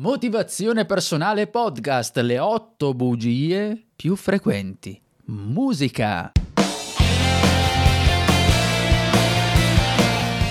Motivazione Personale Podcast, le 8 bugie più frequenti. Musica.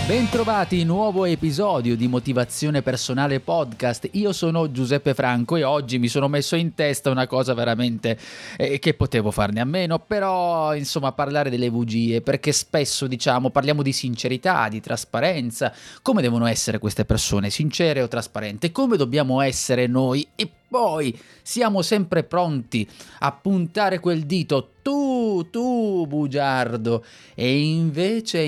Bentrovati, nuovo episodio di Motivazione Personale Podcast. Io sono Giuseppe Franco e oggi mi sono messo in testa una cosa veramente che potevo farne a meno, però insomma parlare delle bugie, perché spesso parliamo di sincerità, di trasparenza. Come devono essere queste persone, sincere o trasparenti? Come dobbiamo essere noi? E poi siamo sempre pronti a puntare quel dito: tu bugiardo. E invece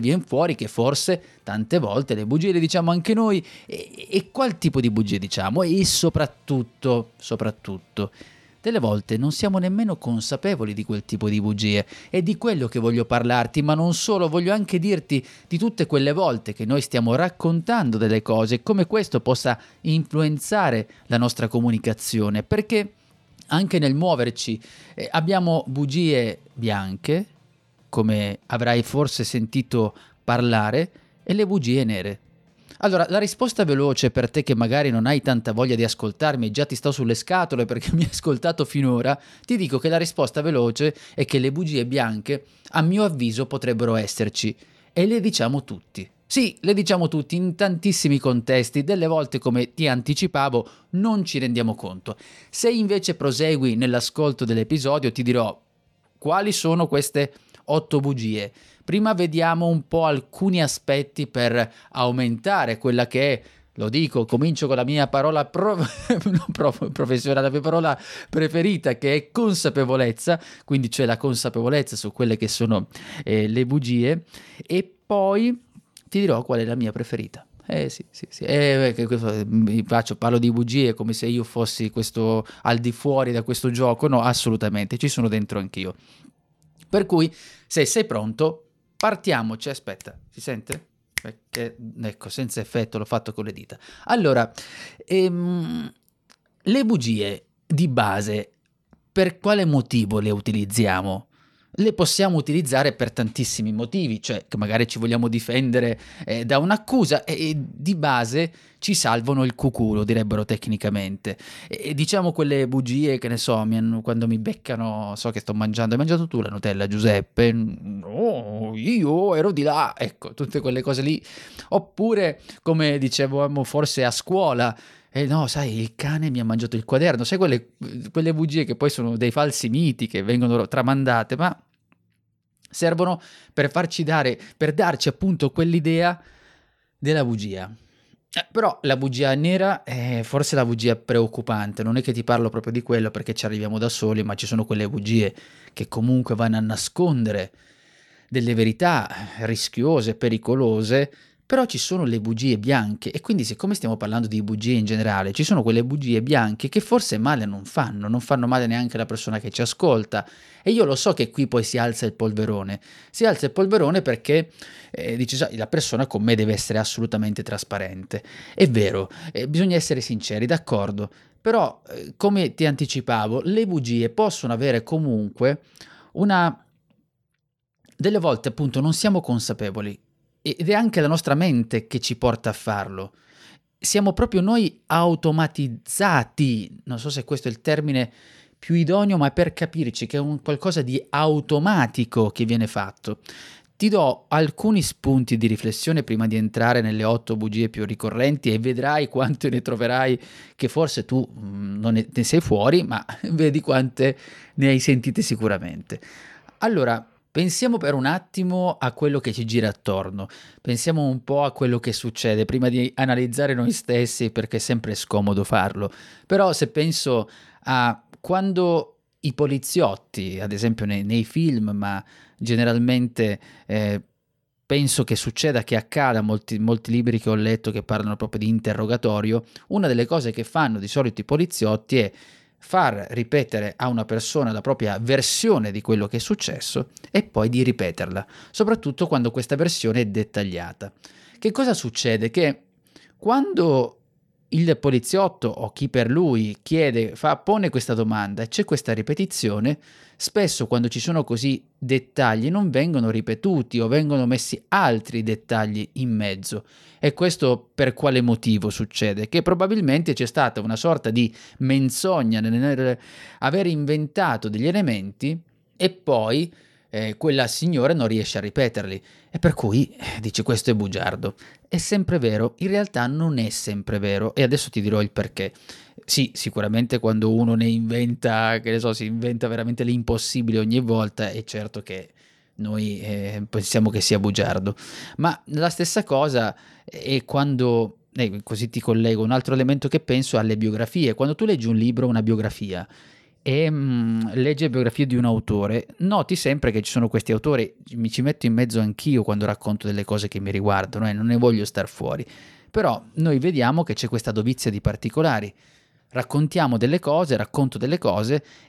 viene fuori che forse tante volte le bugie le diciamo anche noi. E qual tipo di bugie diciamo? E soprattutto delle volte non siamo nemmeno consapevoli di quel tipo di bugie. È di quello che voglio parlarti, ma non solo, voglio anche dirti di tutte quelle volte che noi stiamo raccontando delle cose, come questo possa influenzare la nostra comunicazione, perché anche nel muoverci abbiamo bugie bianche, come avrai forse sentito parlare, e le bugie nere. Allora, la risposta veloce per te che magari non hai tanta voglia di ascoltarmi e già ti sto sulle scatole perché mi hai ascoltato finora, ti dico che la risposta veloce è che le bugie bianche, a mio avviso, potrebbero esserci, e le diciamo tutti. Sì, le diciamo tutti in tantissimi contesti, delle volte, come ti anticipavo, non ci rendiamo conto. Se invece prosegui nell'ascolto dell'episodio ti dirò quali sono queste 8 bugie. Prima vediamo un po' alcuni aspetti per aumentare quella che è, lo dico, comincio con la mia parola professionale, la mia parola preferita, che è consapevolezza, quindi c'è la consapevolezza su quelle che sono le bugie, e poi ti dirò qual è la mia preferita. Sì. Parlo di bugie come se io fossi questo al di fuori da questo gioco, no, assolutamente, ci sono dentro anch'io. Per cui, se sei pronto, partiamoci. Aspetta, si sente? Perché, ecco, senza effetto, l'ho fatto con le dita. Allora, le bugie di base, per quale motivo le utilizziamo? Le possiamo utilizzare per tantissimi motivi, cioè che magari ci vogliamo difendere da un'accusa, e di base ci salvano il cuculo, direbbero tecnicamente. E diciamo quelle bugie che, ne so, quando mi beccano, so che sto mangiando, hai mangiato tu la Nutella, Giuseppe? No, io ero di là, ecco, tutte quelle cose lì. Oppure, come dicevamo forse a scuola, no, sai, il cane mi ha mangiato il quaderno, sai quelle bugie che poi sono dei falsi miti che vengono tramandate, ma servono per darci appunto quell'idea della bugia. Però la bugia nera è forse la bugia preoccupante, non è che ti parlo proprio di quello perché ci arriviamo da soli, ma ci sono quelle bugie che comunque vanno a nascondere delle verità rischiose, pericolose. Però ci sono le bugie bianche, e quindi, siccome stiamo parlando di bugie in generale, ci sono quelle bugie bianche che forse male non fanno male neanche alla persona che ci ascolta. E io lo so che qui poi si alza il polverone perché dici, sai, la persona con me deve essere assolutamente trasparente. È vero, bisogna essere sinceri, d'accordo, però come ti anticipavo, le bugie possono avere comunque delle volte appunto non siamo consapevoli. Ed è anche la nostra mente che ci porta a farlo. Siamo proprio noi automatizzati, non so se questo è il termine più idoneo, ma per capirci che è un qualcosa di automatico che viene fatto. Ti do alcuni spunti di riflessione prima di entrare nelle 8 bugie più ricorrenti, e vedrai quante ne troverai che forse tu non ne sei fuori, ma vedi quante ne hai sentite sicuramente. Allora, pensiamo per un attimo a quello che ci gira attorno, pensiamo un po' a quello che succede prima di analizzare noi stessi, perché è sempre scomodo farlo. Però se penso a quando i poliziotti, ad esempio nei film, ma generalmente penso che succeda, che accada, molti libri che ho letto che parlano proprio di interrogatorio, una delle cose che fanno di solito i poliziotti è far ripetere a una persona la propria versione di quello che è successo e poi di ripeterla, soprattutto quando questa versione è dettagliata. Che cosa succede? Che quando il poliziotto o chi per lui chiede, pone questa domanda, c'è questa ripetizione, spesso quando ci sono così dettagli non vengono ripetuti o vengono messi altri dettagli in mezzo. E questo per quale motivo succede? Che probabilmente c'è stata una sorta di menzogna nell'aver inventato degli elementi e poi quella signora non riesce a ripeterli e per cui dice questo è bugiardo. È sempre vero? In realtà non è sempre vero e adesso ti dirò il perché. Sì, sicuramente quando uno ne inventa, si inventa veramente l'impossibile ogni volta, è certo che noi pensiamo che sia bugiardo. Ma la stessa cosa è quando... così ti collego un altro elemento che penso alle biografie. Quando tu leggi un libro, una biografia, e legge biografie di un autore, noti sempre che ci sono questi autori, mi ci metto in mezzo anch'io quando racconto delle cose che mi riguardano e non ne voglio star fuori, però noi vediamo che c'è questa dovizia di particolari, racconto delle cose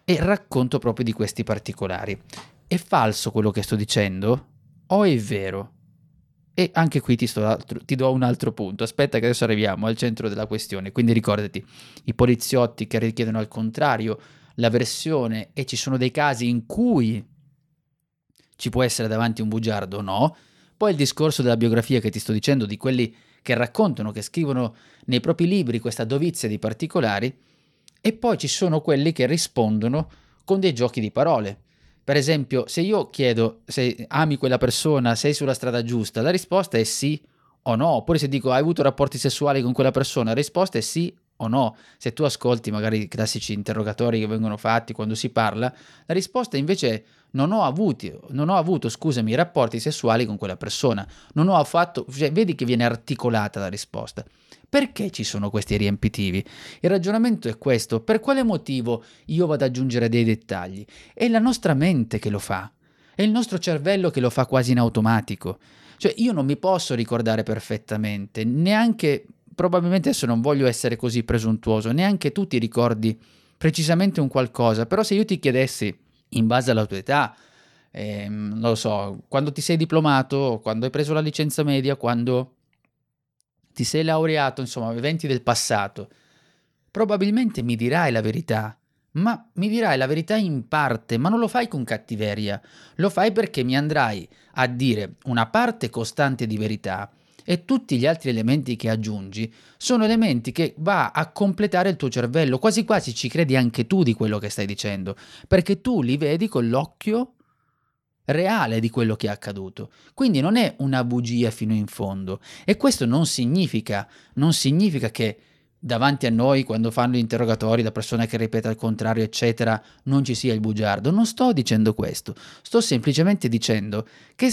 e racconto proprio di questi particolari. È falso quello che sto dicendo o è vero? E anche qui ti do un altro punto, aspetta che adesso arriviamo al centro della questione. Quindi ricordati, i poliziotti che richiedono al contrario la versione, e ci sono dei casi in cui ci può essere davanti un bugiardo o no. Poi il discorso della biografia che ti sto dicendo, di quelli che raccontano, che scrivono nei propri libri questa dovizia di particolari, e poi ci sono quelli che rispondono con dei giochi di parole. Per esempio, se io chiedo se ami quella persona, sei sulla strada giusta, la risposta è sì o no. Oppure se dico hai avuto rapporti sessuali con quella persona, la risposta è sì o no. Se tu ascolti magari i classici interrogatori che vengono fatti quando si parla, la risposta invece è non ho avuto rapporti sessuali con quella persona, non ho affatto, cioè vedi che viene articolata la risposta. Perché ci sono questi riempitivi? Il ragionamento è questo: per quale motivo io vado ad aggiungere dei dettagli? È la nostra mente che lo fa, è il nostro cervello che lo fa quasi in automatico. Cioè io non mi posso ricordare perfettamente, neanche... probabilmente adesso non voglio essere così presuntuoso, neanche tu ti ricordi precisamente un qualcosa, però se io ti chiedessi in base alla tua età, non lo so, quando ti sei diplomato, quando hai preso la licenza media, quando ti sei laureato, insomma eventi del passato, probabilmente mi dirai la verità, ma mi dirai la verità in parte, ma non lo fai con cattiveria, lo fai perché mi andrai a dire una parte costante di verità e tutti gli altri elementi che aggiungi sono elementi che va a completare il tuo cervello, quasi quasi ci credi anche tu di quello che stai dicendo, perché tu li vedi con l'occhio reale di quello che è accaduto. Quindi non è una bugia fino in fondo, e questo non significa che davanti a noi, quando fanno gli interrogatori, la persona che ripete al contrario eccetera, non ci sia il bugiardo. Non sto dicendo questo, sto semplicemente dicendo che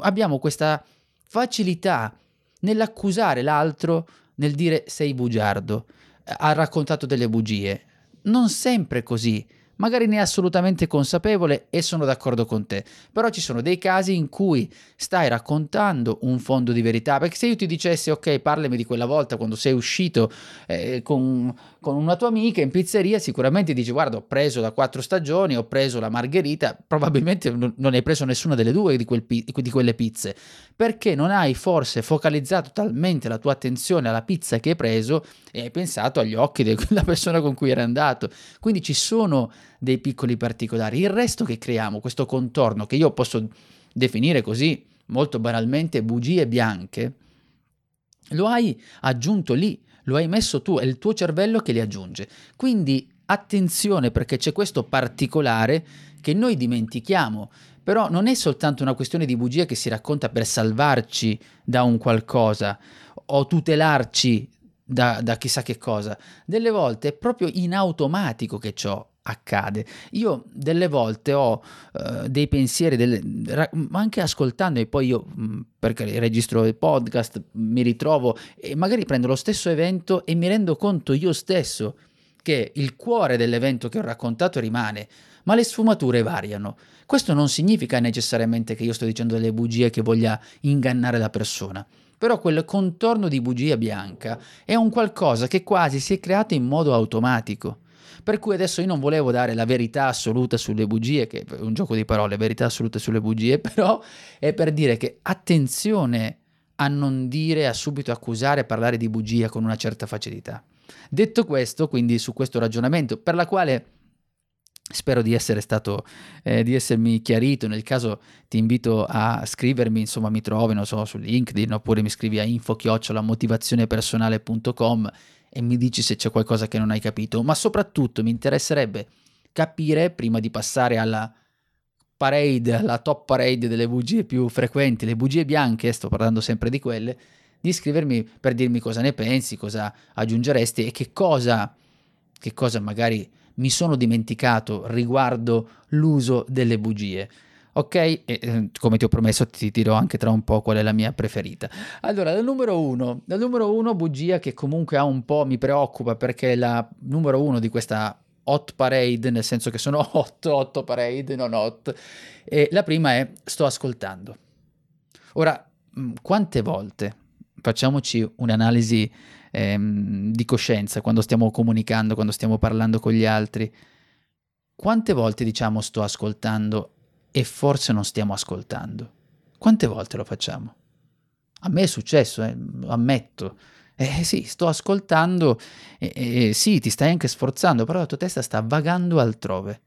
abbiamo questa facilità nell'accusare l'altro, nel dire sei bugiardo, ha raccontato delle bugie. Non sempre così, magari ne è assolutamente consapevole e sono d'accordo con te, però ci sono dei casi in cui stai raccontando un fondo di verità, perché se io ti dicessi ok, parlami di quella volta quando sei uscito con una tua amica in pizzeria, sicuramente dici guarda, ho preso la 4 stagioni, ho preso la margherita, probabilmente non hai preso nessuna delle due di quelle pizze, perché non hai forse focalizzato talmente la tua attenzione alla pizza che hai preso e hai pensato agli occhi della persona con cui eri andato. Quindi ci sono dei piccoli particolari, il resto che creiamo, questo contorno che io posso definire così molto banalmente bugie bianche, lo hai aggiunto lì, lo hai messo tu, è il tuo cervello che li aggiunge. Quindi attenzione, perché c'è questo particolare che noi dimentichiamo, però non è soltanto una questione di bugia che si racconta per salvarci da un qualcosa o tutelarci da chissà che cosa. Delle volte è proprio in automatico che ciò accade. Io delle volte ho dei pensieri, ma anche ascoltando, e poi io perché registro il podcast mi ritrovo e magari prendo lo stesso evento e mi rendo conto io stesso che il cuore dell'evento che ho raccontato rimane, ma le sfumature variano. Questo non significa necessariamente che io sto dicendo delle bugie che voglia ingannare la persona, però quel contorno di bugia bianca è un qualcosa che quasi si è creato in modo automatico. Per cui adesso io non volevo dare la verità assoluta sulle bugie, che è un gioco di parole, verità assoluta sulle bugie, però è per dire che attenzione a non dire, a subito accusare, a parlare di bugia con una certa facilità. Detto questo, quindi su questo ragionamento, per la quale spero di essere stato, di essermi chiarito, nel caso ti invito a scrivermi, insomma mi trovi, non so, su LinkedIn, oppure mi scrivi a info@motivazionepersonale.com e mi dici se c'è qualcosa che non hai capito, ma soprattutto mi interesserebbe capire, prima di passare alla parade, la top parade delle bugie più frequenti, le bugie bianche, sto parlando sempre di quelle, di scrivermi per dirmi cosa ne pensi, cosa aggiungeresti e che cosa magari mi sono dimenticato riguardo l'uso delle bugie, ok? E, come ti ho promesso, ti dirò anche tra un po' qual è la mia preferita. Allora, la numero uno bugia che comunque un po' mi preoccupa, perché la numero uno di questa hot parade, nel senso che sono otto parade, non hot, e la prima è sto ascoltando. Ora, quante volte, facciamoci un'analisi di coscienza quando stiamo comunicando, quando stiamo parlando con gli altri, quante volte diciamo sto ascoltando e forse non stiamo ascoltando? Quante volte lo facciamo? A me è successo, lo ammetto. Sì, sto ascoltando, sì, ti stai anche sforzando, però la tua testa sta vagando altrove.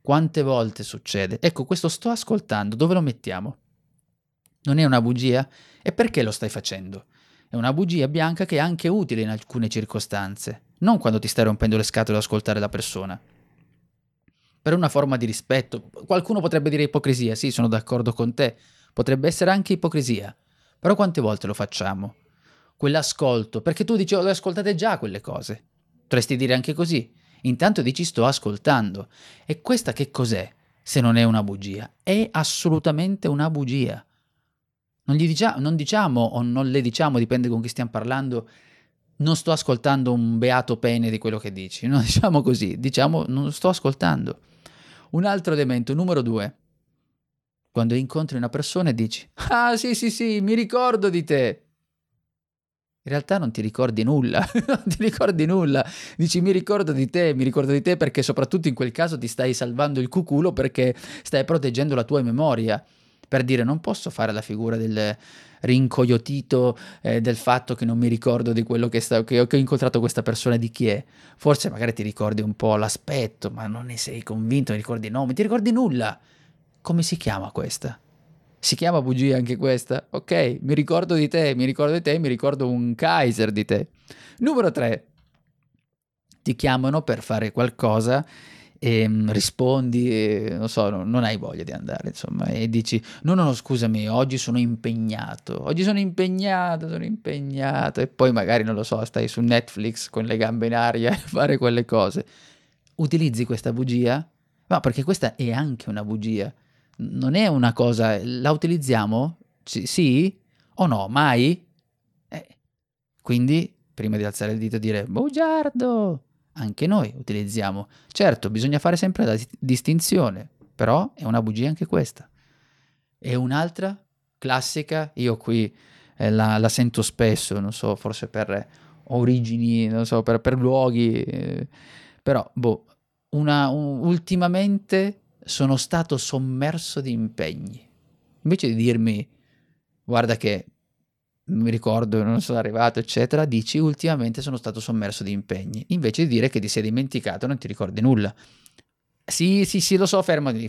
Quante volte succede? Ecco, questo sto ascoltando, dove lo mettiamo? Non è una bugia? E perché lo stai facendo? È una bugia bianca che è anche utile in alcune circostanze, non quando ti stai rompendo le scatole ad ascoltare la persona. Per una forma di rispetto, qualcuno potrebbe dire ipocrisia, sì, sono d'accordo con te, potrebbe essere anche ipocrisia, però quante volte lo facciamo? Quell'ascolto, perché tu dici, le ascoltate già quelle cose, potresti dire anche così, intanto dici sto ascoltando, e questa che cos'è se non è una bugia? È assolutamente una bugia. Non diciamo o non le diciamo, dipende con chi stiamo parlando, non sto ascoltando un beato pene di quello che dici. Non diciamo così, diciamo non sto ascoltando. Un altro elemento, numero 2. Quando incontri una persona e dici, ah sì, mi ricordo di te. In realtà non ti ricordi nulla, dici mi ricordo di te perché soprattutto in quel caso ti stai salvando il cuculo, perché stai proteggendo la tua memoria. Per dire, non posso fare la figura del rincogliotito del fatto che non mi ricordo di quello che ho incontrato questa persona, di chi è. Forse magari ti ricordi un po' l'aspetto, ma non ne sei convinto, non ricordi il nome, ti ricordi nulla. Come si chiama questa? Si chiama bugia anche questa? Ok, mi ricordo di te, mi ricordo un Kaiser di te. Numero 3. Ti chiamano per fare qualcosa e rispondi, non so, non hai voglia di andare, insomma, e dici no, scusami, oggi sono impegnato, e poi magari, non lo so, stai su Netflix con le gambe in aria a fare quelle cose. Utilizzi questa bugia? Ma perché questa è anche una bugia, non è una cosa, la utilizziamo? Sì? O no? Mai? Quindi, prima di alzare il dito dire bugiardo, anche noi utilizziamo. Certo, bisogna fare sempre la distinzione, però è una bugia anche questa. E un'altra classica, io qui la sento spesso, non so, forse per origini, non so, per luoghi, però, ultimamente sono stato sommerso di impegni. Invece di dirmi, guarda che mi ricordo, non sono arrivato, eccetera, dici ultimamente sono stato sommerso di impegni, invece di dire che ti sei dimenticato, non ti ricordi nulla. Sì, lo so, fermo lì,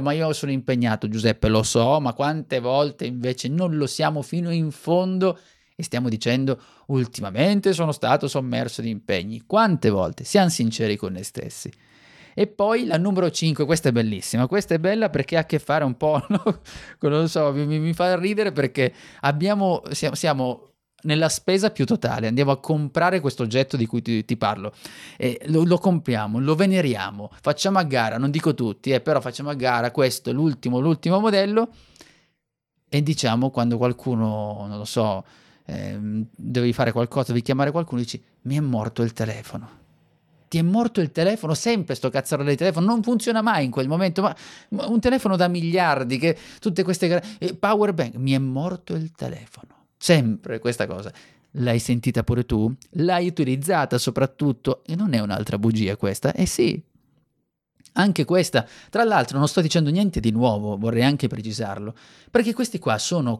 ma io sono impegnato, Giuseppe, lo so, ma quante volte invece non lo siamo fino in fondo e stiamo dicendo ultimamente sono stato sommerso di impegni. Quante volte? Siamo sinceri con noi stessi. E poi la numero 5, questa è bellissima, questa è bella perché ha a che fare un po', no? Non lo so, mi fa ridere perché siamo nella spesa più totale, andiamo a comprare questo oggetto di cui ti parlo, e lo compriamo, lo veneriamo, facciamo a gara, non dico tutti, però facciamo a gara, questo è l'ultimo modello, e diciamo quando qualcuno, non lo so, devi fare qualcosa, devi chiamare qualcuno, dici mi è morto il telefono. ti è morto il telefono, sempre sto cazzaro del telefono, non funziona mai in quel momento, ma un telefono da miliardi, che tutte queste power bank, mi è morto il telefono, sempre questa cosa. L'hai sentita pure tu? L'hai utilizzata soprattutto? E non è un'altra bugia questa? Eh sì, anche questa. Tra l'altro non sto dicendo niente di nuovo, vorrei anche precisarlo, perché queste qua sono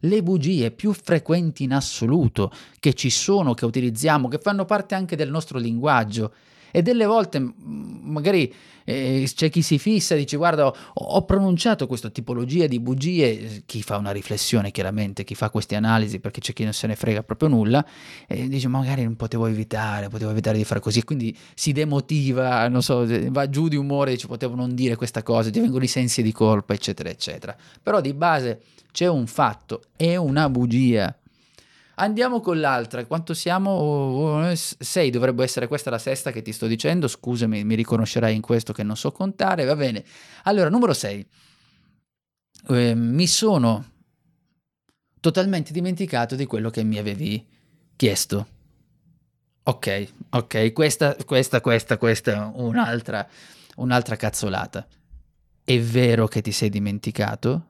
le bugie più frequenti in assoluto che ci sono, che utilizziamo, che fanno parte anche del nostro linguaggio. E delle volte magari c'è chi si fissa e dice guarda, ho pronunciato questa tipologia di bugie, chi fa una riflessione chiaramente, chi fa queste analisi, perché c'è chi non se ne frega proprio nulla, dice magari non potevo evitare di fare così, quindi si demotiva, non so, va giù di umore, dice potevo non dire questa cosa, ti vengono i sensi di colpa, eccetera eccetera. Però di base c'è un fatto, è una bugia. Andiamo con l'altra, quanto siamo? 6, dovrebbe essere questa la sesta che ti sto dicendo, scusami, mi riconoscerai in questo che non so contare, va bene. Allora, numero 6, mi sono totalmente dimenticato di quello che mi avevi chiesto. Ok, questa è un'altra cazzolata. È vero che ti sei dimenticato?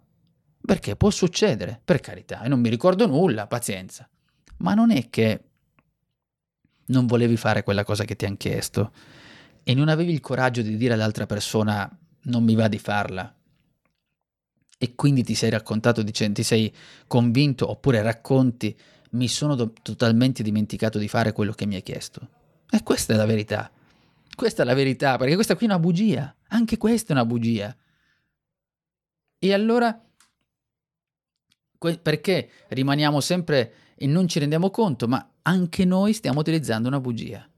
Perché può succedere, per carità, e non mi ricordo nulla, pazienza. Ma non è che non volevi fare quella cosa che ti hanno chiesto e non avevi il coraggio di dire all'altra persona non mi va di farla, e quindi ti sei raccontato, ti sei convinto, oppure racconti mi sono totalmente dimenticato di fare quello che mi hai chiesto. E questa è la verità. Questa è la verità, perché questa qui è una bugia. Anche questa è una bugia. E allora perché rimaniamo sempre e non ci rendiamo conto, ma anche noi stiamo utilizzando una bugia.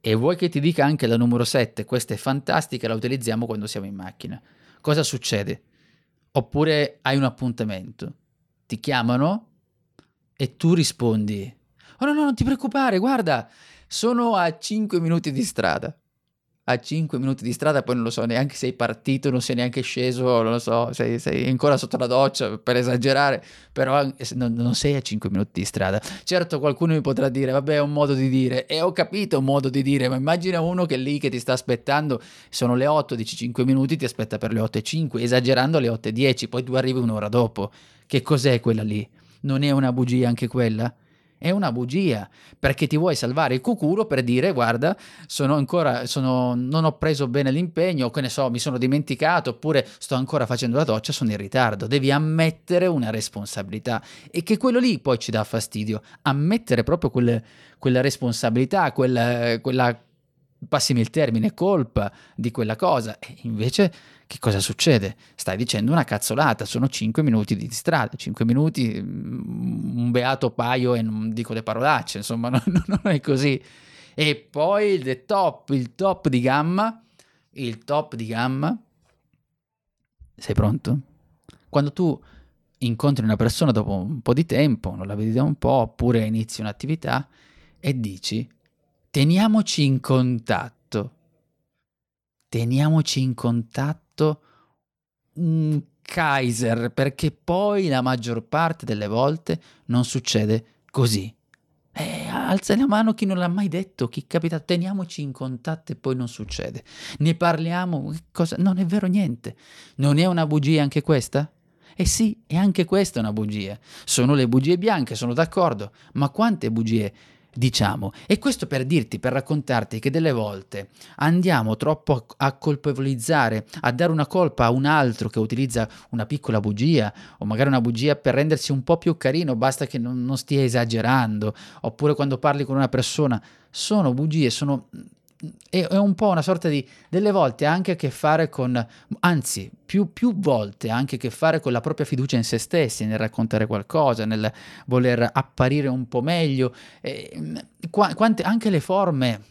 E vuoi che ti dica anche la numero 7, questa è fantastica, la utilizziamo quando siamo in macchina. Cosa succede? Oppure hai un appuntamento, ti chiamano e tu rispondi oh no, non ti preoccupare, guarda, sono a 5 minuti di strada. A 5 minuti di strada, poi non lo so neanche se sei partito, non sei neanche sceso, non lo so, sei ancora sotto la doccia, per esagerare, però non sei a 5 minuti di strada. Certo, qualcuno mi potrà dire vabbè, è un modo di dire, e ho capito un modo di dire, ma immagina uno che è lì che ti sta aspettando, sono le 8, dici 5 minuti, ti aspetta per le 8:05, esagerando alle 8:10, poi tu arrivi un'ora dopo. Che cos'è quella lì? Non è una bugia anche quella? È una bugia, perché ti vuoi salvare il cuculo per dire guarda, non ho preso bene l'impegno, o che ne so, mi sono dimenticato, oppure sto ancora facendo la doccia, sono in ritardo. Devi ammettere una responsabilità, e che quello lì poi ci dà fastidio, ammettere proprio quella responsabilità, quella, passimi il termine, colpa di quella cosa. E invece che cosa succede? Stai dicendo una cazzolata, sono 5 minuti di strada, 5 minuti, un beato paio, e non dico le parolacce, insomma, non è così. E poi il top di gamma, sei pronto? Quando tu incontri una persona dopo un po' di tempo, non la vedi da un po', oppure inizi un'attività e dici teniamoci in contatto. Un Kaiser, perché poi la maggior parte delle volte non succede così. Alza la mano chi non l'ha mai detto, chi capita, teniamoci in contatto, e poi non succede. Ne parliamo, cosa? Non è vero niente. Non è una bugia anche questa? Eh sì, è anche questa una bugia. Sono le bugie bianche, sono d'accordo, ma quante bugie diciamo? E questo per raccontarti che delle volte andiamo troppo a colpevolizzare, a dare una colpa a un altro che utilizza una piccola bugia, o magari una bugia per rendersi un po' più carino, basta che non stia esagerando, oppure quando parli con una persona. Sono bugie, è un po' una sorta di, delle volte ha anche a che fare con, anzi più volte ha anche a che fare con la propria fiducia in se stessi, nel raccontare qualcosa, nel voler apparire un po' meglio, anche le forme,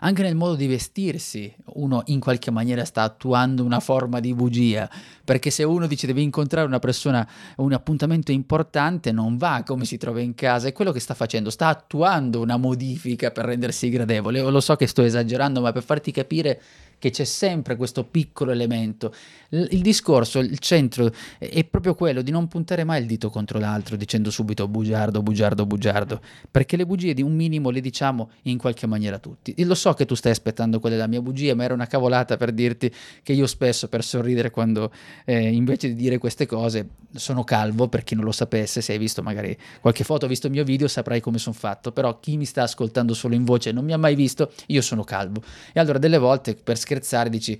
anche nel modo di vestirsi, uno in qualche maniera sta attuando una forma di bugia, perché se uno dice devi incontrare una persona, un appuntamento importante, non va come si trova in casa, è quello che sta facendo, sta attuando una modifica per rendersi gradevole. Io lo so che sto esagerando, ma per farti capire che c'è sempre questo piccolo elemento. Il discorso, il centro è proprio quello di non puntare mai il dito contro l'altro dicendo subito bugiardo, bugiardo, bugiardo, perché le bugie di un minimo le diciamo in qualche maniera tutti. E lo so che tu stai aspettando quella della mia bugia, ma era una cavolata per dirti che io spesso per sorridere quando invece di dire queste cose sono calvo, per chi non lo sapesse, se hai visto magari qualche foto, hai visto il mio video, saprai come sono fatto, però chi mi sta ascoltando solo in voce non mi ha mai visto, io sono calvo. E allora delle volte per scherzare dici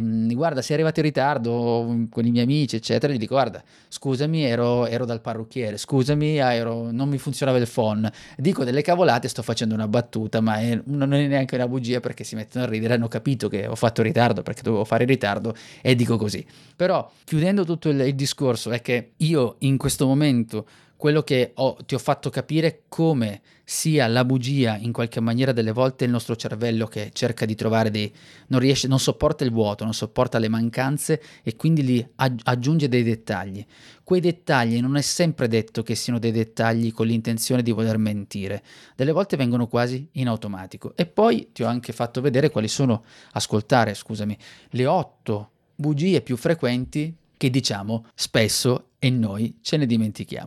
guarda, sei arrivato in ritardo con i miei amici eccetera, gli dico guarda scusami ero dal parrucchiere, scusami non mi funzionava il phon, dico delle cavolate, sto facendo una battuta, ma non è neanche una bugia perché si mettono a ridere, hanno capito che ho fatto ritardo perché dovevo fare ritardo e dico così. Però chiudendo tutto il discorso è che io in questo momento quello che ti ho fatto capire come sia la bugia in qualche maniera delle volte il nostro cervello che cerca di trovare non sopporta il vuoto, non sopporta le mancanze e quindi li aggiunge dei dettagli. Quei dettagli non è sempre detto che siano dei dettagli con l'intenzione di voler mentire, delle volte vengono quasi in automatico. E poi ti ho anche fatto vedere quali sono, le 8 bugie più frequenti che diciamo spesso e noi ce ne dimentichiamo.